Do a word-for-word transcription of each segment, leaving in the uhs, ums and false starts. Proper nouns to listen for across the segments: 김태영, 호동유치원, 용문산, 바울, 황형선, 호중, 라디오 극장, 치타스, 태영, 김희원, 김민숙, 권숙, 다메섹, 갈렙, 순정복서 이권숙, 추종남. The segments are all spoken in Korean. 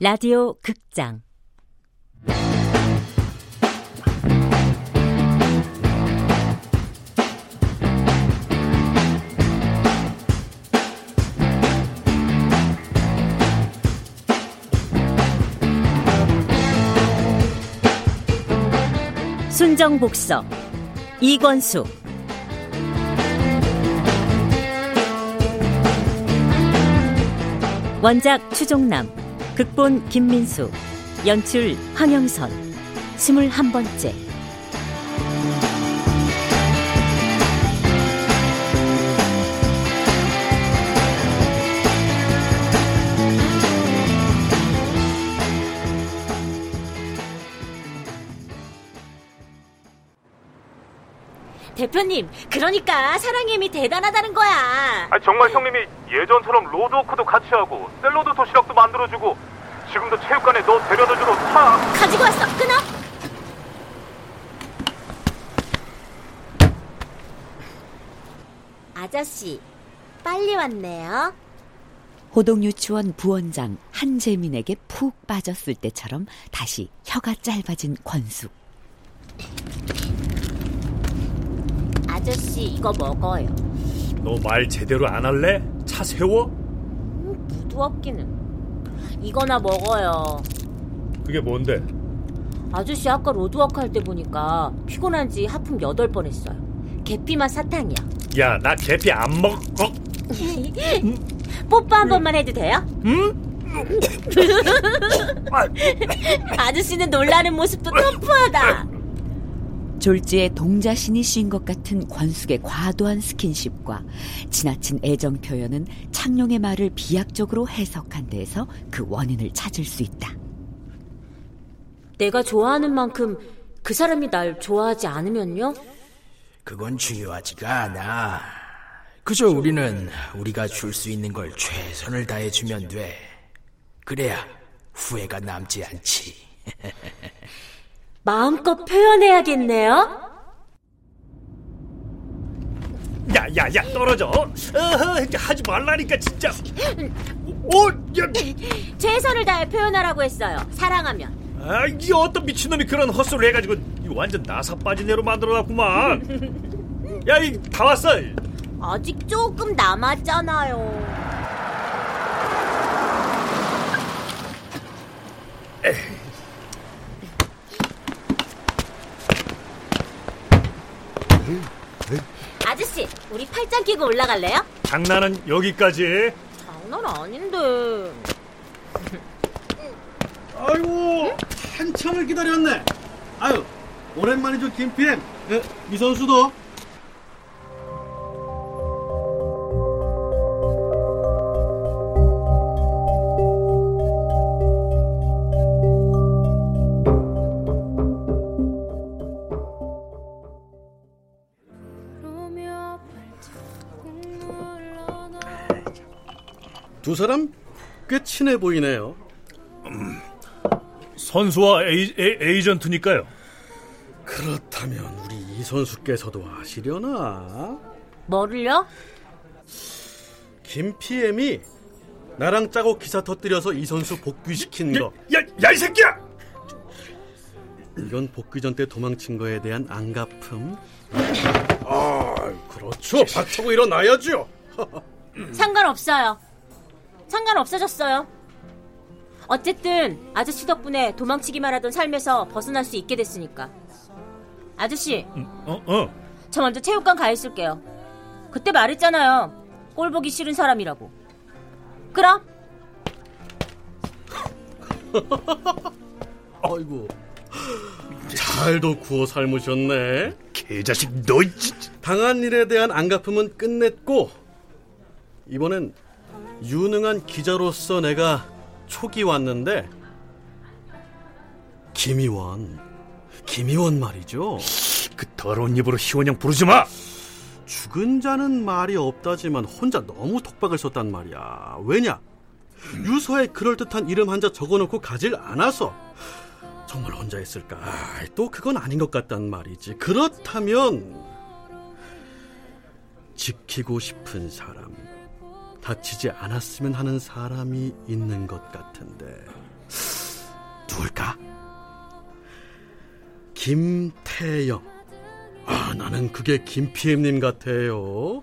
라디오 극장 순정복서 이권숙 원작 추종남 극본 김민숙 연출 황형선 스물한 번째 대표님, 그러니까 사랑의 힘이 대단하다는 거야. 아 정말 형님이 예전처럼 로드워크도 같이 하고 샐러드 도시락도 만들어주고 지금도 체육관에 너 데려다 주러 차 가지고 왔어. 끊어. 아저씨, 빨리 왔네요. 호동유치원 부원장 한재민에게 푹 빠졌을 때처럼 다시 혀가 짧아진 권숙. 아저씨, 이거 먹어요. 너 말 제대로 안 할래? 차 세워? 음, 부드럽기는. 이거나 먹어요. 그게 뭔데? 아저씨 아까 로드워크 할 때 보니까 피곤한지 하품 여덟 번 했어요. 계피맛 사탕이야. 야, 나 계피 안 먹어. 음? 뽀뽀 한 음. 번만 해도 돼요? 응? 아저씨는 놀라는 모습도 터프하다. 졸지에 동자신이 쉰 것 같은 권숙의 과도한 스킨십과 지나친 애정 표현은 창룡의 말을 비약적으로 해석한 데에서 그 원인을 찾을 수 있다. 내가 좋아하는 만큼 그 사람이 날 좋아하지 않으면요? 그건 중요하지가 않아. 그저 우리는 우리가 줄 수 있는 걸 최선을 다해주면 돼. 그래야 후회가 남지 않지. 마음껏 표현해야겠네요. 야야야 떨어져. 어허, 하지 말라니까 진짜. 오, 야. 최선을 다해 표현하라고 했어요. 사랑하면. 아, 이 어떤 미친놈이 그런 헛소리를 해가지고 완전 나사 빠진 애로 만들어놨구만. 야, 이 다 왔어. 아직 조금 남았잖아요. 에이. 아저씨, 우리 팔짱 끼고 올라갈래요? 장난은 여기까지. 장난 아닌데. 아이고, 응? 한참을 기다렸네. 아유, 오랜만이죠, 김피엠. 예, 미 선수도. 두 사람 꽤 친해 보이네요. 음, 선수와 에이, 에이, 에이전트니까요. 그렇다면 우리 이 선수께서도 아시려나? 뭐를요? 김 피엠이 나랑 짜고 기사 터뜨려서 이 선수 복귀시킨 거. 야, 야, 이 새끼야! 이건 복귀전 때 도망친 거에 대한 안갚음. 아, 그렇죠. 박차고 일어나야죠. 상관없어요. 상관없어졌어요. 어쨌든 아저씨 덕분에 도망치기만 하던 삶에서 벗어날 수 있게 됐으니까. 아저씨, 어? 어? 저 먼저 체육관 가 있을게요. 그때 말했잖아요, 꼴 보기 싫은 사람이라고. 그럼. 아이고, 잘도 구워 삶으셨네. 개자식 너. 당한 일에 대한 안갚음은 끝냈고, 이번엔 유능한 기자로서 내가 촉이 왔는데, 김희원 김희원 말이죠. 그 더러운 입으로 희원형 부르지 마. 죽은 자는 말이 없다지만 혼자 너무 독박을 썼단 말이야. 왜냐, 음. 유서에 그럴듯한 이름 한자 적어놓고 가질 않아서. 정말 혼자 했을까? 또 그건 아닌 것 같단 말이지. 그렇다면 지키고 싶은 사람, 다치지 않았으면 하는 사람이 있는 것 같은데 누굴까? 김태영. 아, 나는 그게 김피엠님 같아요.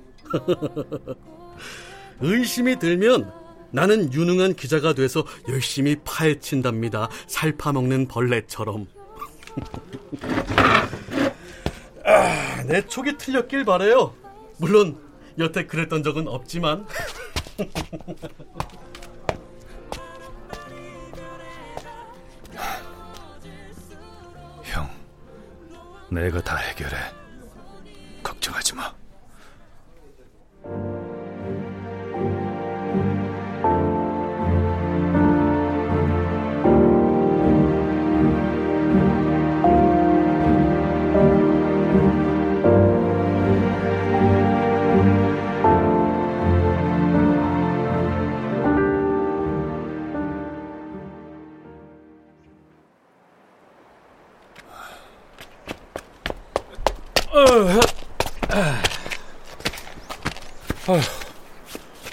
의심이 들면 나는 유능한 기자가 돼서 열심히 파헤친답니다. 살 파먹는 벌레처럼. 아, 내 촉이 틀렸길 바래요. 물론 여태 그랬던 적은 없지만. 형, 내가 다 해결해. 걱정하지 마.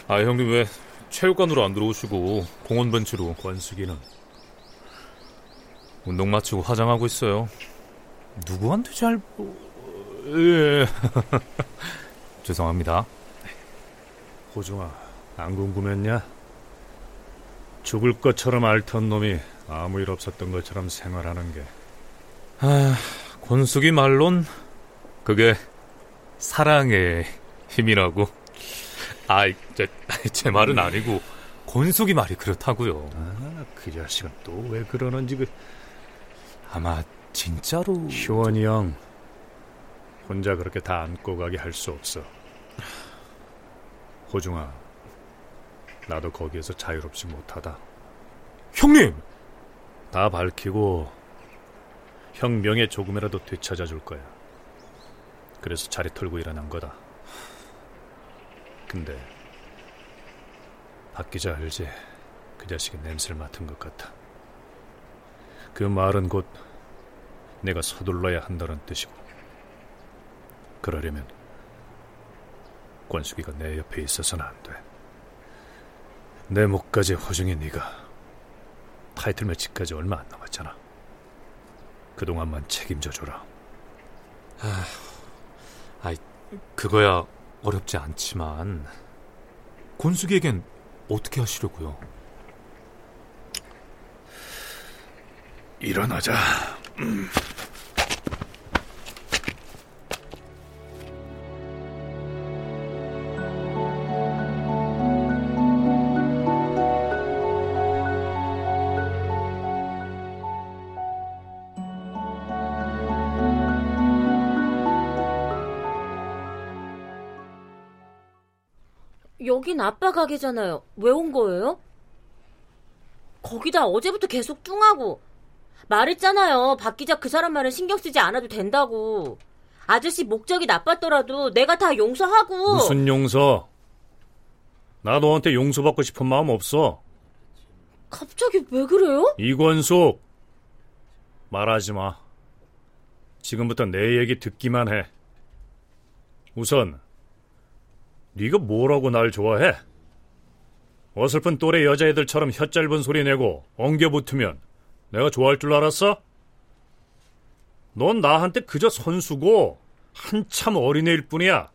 아, 형님 왜 체육관으로 안 들어오시고 공원 벤치로? 권숙이는 운동 마치고 화장하고 있어요. 누구한테 잘... 예. 죄송합니다. 호중아, 안 궁금했냐? 죽을 것처럼 앓던 놈이 아무 일 없었던 것처럼 생활하는 게. 아, 권숙이 말론 그게 사랑의 힘이라고. 아이, 제, 제 말은 아니고 권숙이 말이 그렇다고요. 아, 그 자식은 또 왜 그러는지. 그... 아마 진짜로... 효원이 형, 혼자 그렇게 다 안고 가게 할 수 없어. 호중아, 나도 거기에서 자유롭지 못하다. 형님! 다 밝히고 형 명예 조금이라도 되찾아줄 거야. 그래서 자리 털고 일어난 거다. 근데 박 기자 알지? 그 자식이 냄새를 맡은 것 같아. 그 말은 곧 내가 서둘러야 한다는 뜻이고, 그러려면 권숙이가 내 옆에 있어서는 안 돼. 내 목까지 호중이 네가. 타이틀 매치까지 얼마 안 남았잖아. 그동안만 책임져줘라. 아, 아이, 그거야 어렵지 않지만 권숙이에겐 어떻게 하시려고요? 일어나자. 음. 여긴 아빠 가게잖아요. 왜 온 거예요? 거기다 어제부터 계속 뚱하고. 말했잖아요, 박 기자 그 사람 말은 신경 쓰지 않아도 된다고. 아저씨 목적이 나빴더라도 내가 다 용서하고. 무슨 용서? 나 너한테 용서받고 싶은 마음 없어. 갑자기 왜 그래요? 이권숙, 말하지 마. 지금부터 내 얘기 듣기만 해. 우선 네가 뭐라고 날 좋아해? 어설픈 또래 여자애들처럼 혀 짧은 소리 내고 엉겨붙으면 내가 좋아할 줄 알았어? 넌 나한테 그저 선수고 한참 어린애일 뿐이야.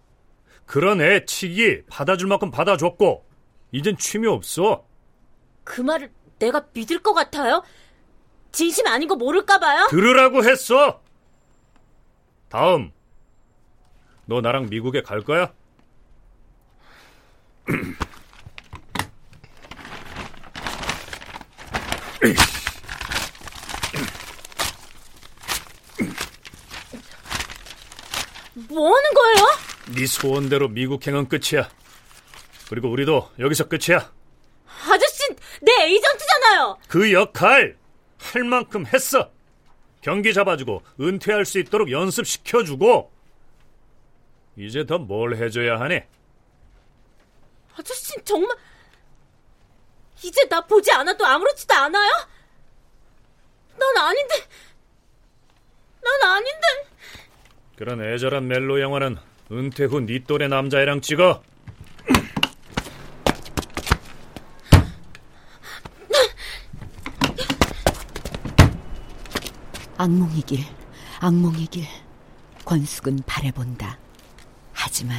그런 애 치기 받아줄 만큼 받아줬고 이젠 취미 없어. 그 말을 내가 믿을 것 같아요? 진심 아닌 거 모를까봐요? 들으라고 했어! 다음, 너 나랑 미국에 갈 거야? 뭐 하는 거예요? 네 소원대로 미국행은 끝이야. 그리고 우리도 여기서 끝이야. 아저씨, 내 에이전트잖아요. 그 역할 할 만큼 했어. 경기 잡아주고 은퇴할 수 있도록 연습시켜주고. 이제 더 뭘 해줘야 하니? 아저씨 정말 이제 나 보지 않아도 아무렇지도 않아요? 난 아닌데. 난 아닌데. 그런 애절한 멜로 영화는 은퇴 후 네 또래 남자애랑 찍어. 악몽의 길, 악몽의 길. 권숙은 바라본다. 하지만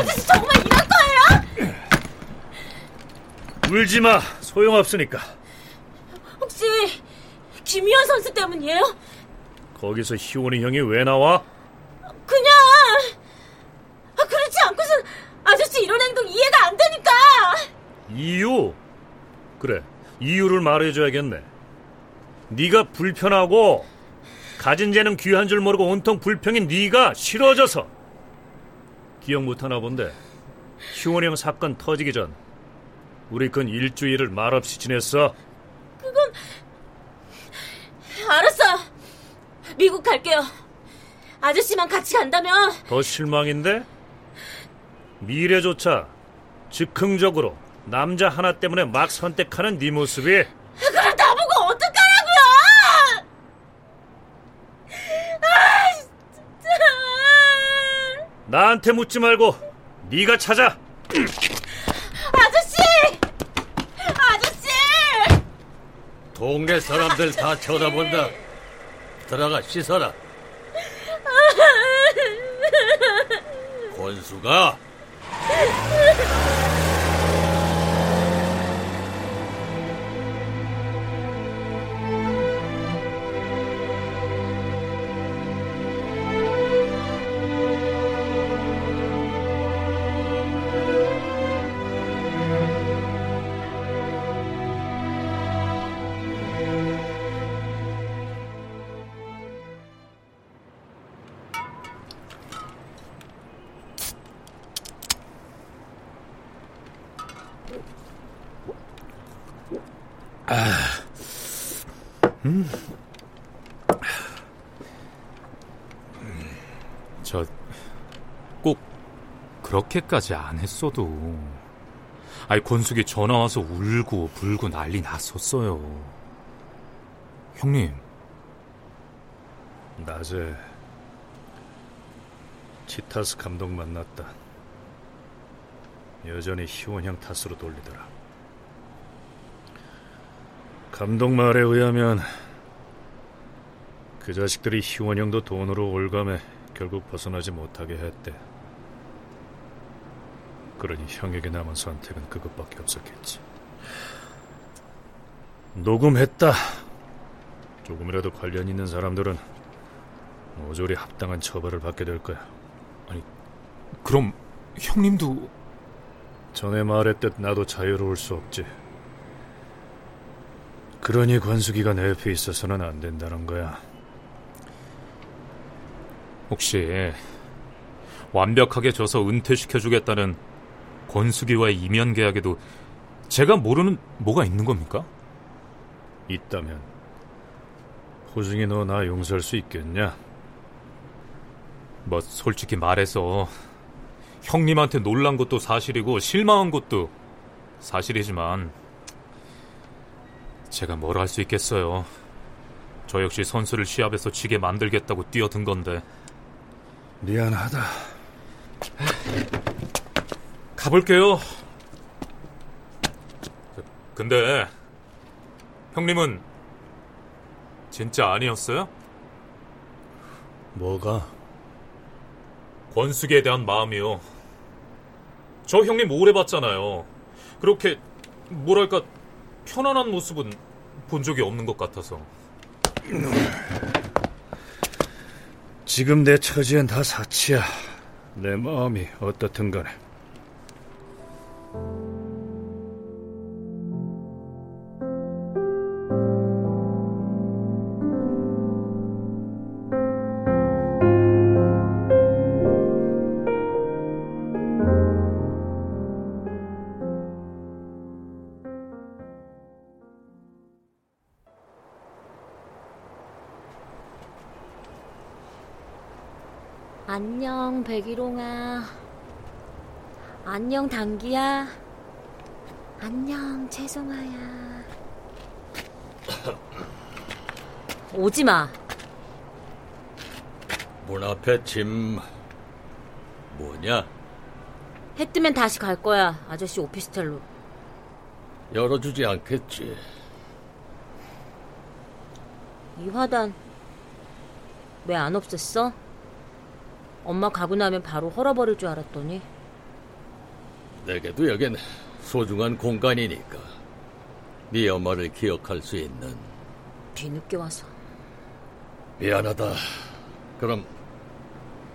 아저씨 정말 이럴 거예요? 울지마, 소용없으니까. 혹시 김희원 선수 때문이에요? 거기서 희원이 형이 왜 나와? 그냥 그렇지 않고선 아저씨 이런 행동 이해가 안 되니까. 이유? 그래, 이유를 말해줘야겠네. 네가 불편하고 가진 재능 귀한 줄 모르고 온통 불평인 네가 싫어져서. 기억 못하나 본데 희원이 형 사건 터지기 전 우리 건 일주일을 말없이 지냈어. 그건 알았어. 미국 갈게요. 아저씨만 같이 간다면 더 실망인데? 미래조차 즉흥적으로 남자 하나 때문에 막 선택하는 네 모습이. 그럼 나보고 어떡하라고요? 아 진짜. 나한테 묻지 말고 네가 찾아. 동네 사람들 다 쳐다본다. 들어가 씻어라. 권수가. 음. 저 꼭 그렇게까지 안 했어도. 아이 권숙이 전화와서 울고 불고 난리 났었어요. 형님, 낮에 치타스 감독 만났다. 여전히 희원형 탓으로 돌리더라. 감독 말에 의하면 그 자식들이 희원형도 돈으로 올감해 결국 벗어나지 못하게 했대. 그러니 형에게 남은 선택은 그것밖에 없었겠지. 녹음했다. 조금이라도 관련 있는 사람들은 모조리 합당한 처벌을 받게 될 거야. 아니, 그럼 형님도... 전에 말했듯 나도 자유로울 수 없지. 그러니 권숙이가 내 옆에 있어서는 안 된다는 거야. 혹시 완벽하게 져서 은퇴시켜주겠다는 권숙이와의 이면 계약에도 제가 모르는 뭐가 있는 겁니까? 있다면 호중이 너 나 용서할 수 있겠냐? 뭐 솔직히 말해서 형님한테 놀란 것도 사실이고 실망한 것도 사실이지만 제가 뭘 할 수 있겠어요. 저 역시 선수를 시합에서 지게 만들겠다고 뛰어든 건데. 미안하다. 가볼게요. 근데 형님은 진짜 아니었어요? 뭐가? 권숙이에 대한 마음이요. 저 형님 오래 봤잖아요. 그렇게 뭐랄까 편안한 모습은 본 적이 없는 것 같아서. 지금 내 처지엔 다 사치야. 내 마음이 어떻든 간에. 안녕 백일홍아. 안녕 당기야. 안녕 채송아야. 오지마. 문 앞에 짐 뭐냐? 해 뜨면 다시 갈 거야. 아저씨 오피스텔로. 열어주지 않겠지. 이 화단 왜 안 없앴어? 엄마 가고 나면 바로 헐어버릴 줄 알았더니. 내게도 여긴 소중한 공간이니까. 네 엄마를 기억할 수 있는. 뒤늦게 와서 미안하다. 그럼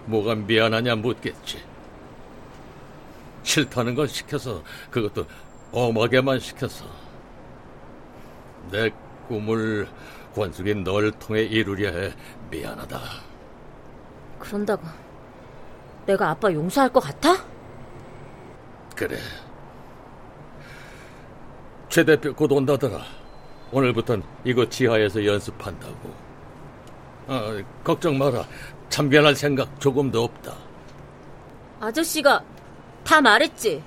뭐가 미안하냐 묻겠지. 싫다는 건 시켜서, 그것도 엄하게만 시켜서. 내 꿈을 권숙이 널 통해 이루려 해. 미안하다. 그런다고 내가 아빠 용서할 것 같아? 그래. 최 대표 곧 온다더라. 오늘부턴 이곳 지하에서 연습한다고. 아, 걱정 마라. 참견할 생각 조금도 없다. 아저씨가 다 말했지.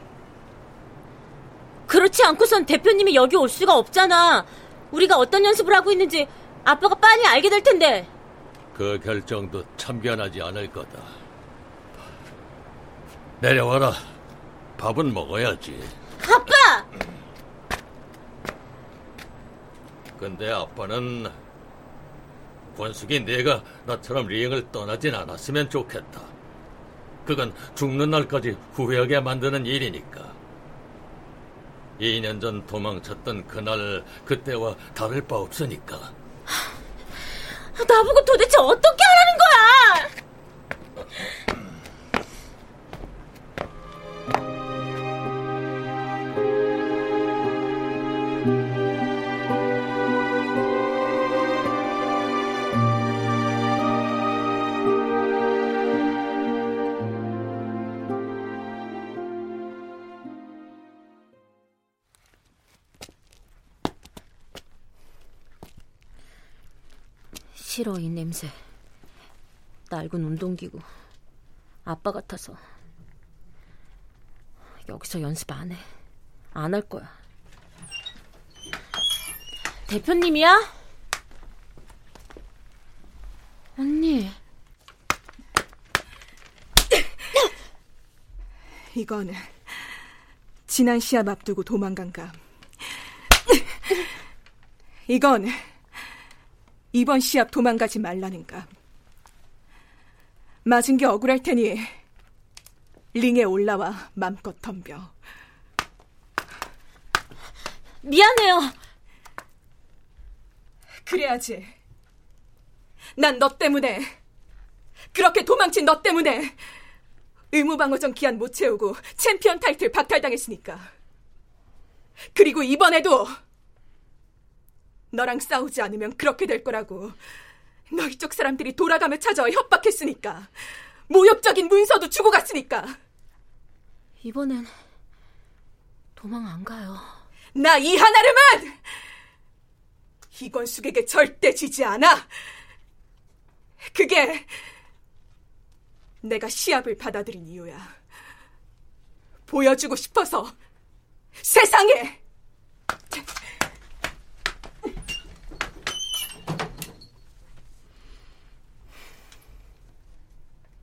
그렇지 않고선 대표님이 여기 올 수가 없잖아. 우리가 어떤 연습을 하고 있는지 아빠가 빤히 알게 될 텐데. 그 결정도 참견하지 않을 거다. 내려와라. 밥은 먹어야지. 아빠! 근데 아빠는 권숙이 내가 나처럼 리행을 떠나진 않았으면 좋겠다. 그건 죽는 날까지 후회하게 만드는 일이니까. 이 년 전 도망쳤던 그날, 그때와 다를 바 없으니까. 나보고 도대체 어떻게 하라는 거야! 싫어, 이 냄새. 낡은 운동기구. 아빠 같아서. 여기서 연습 안 해. 안 할 거야. 대표님이야? 언니. 이거는 지난 시합 앞두고 도망간 감. 이건 이번 시합 도망가지 말라는 감. 맞은 게 억울할 테니 링에 올라와 맘껏 덤벼. 미안해요. 그래야지. 난 너 때문에, 그렇게 도망친 너 때문에 의무방어전 기한 못 채우고 챔피언 타이틀 박탈당했으니까. 그리고 이번에도 너랑 싸우지 않으면 그렇게 될 거라고 너희 쪽 사람들이 돌아가며 찾아와 협박했으니까. 모욕적인 문서도 주고 갔으니까. 이번엔 도망 안 가요. 나 이 하나름은 이권숙에게 절대 지지 않아. 그게 내가 시합을 받아들인 이유야. 보여주고 싶어서. 세상에.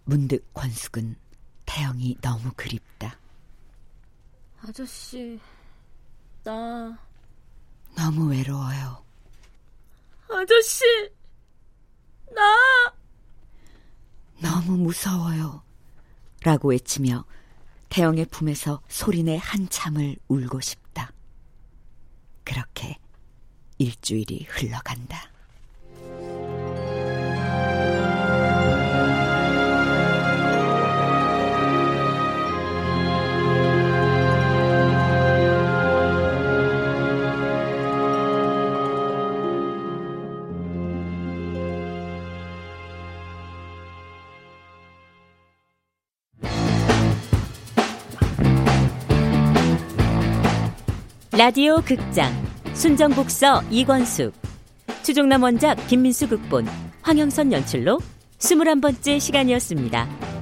문득 권숙은 태영이 너무 그립다. 아저씨, 나 너무 외로워요. 아저씨, 나 너무 무서워요. 라고 외치며 태영의 품에서 소리내 한참을 울고 싶다. 그렇게 일주일이 흘러간다. 라디오 극장 순정복서 이권숙, 추종남 원작, 김민숙 극본, 황형선 연출로 스물한 번째 시간이었습니다.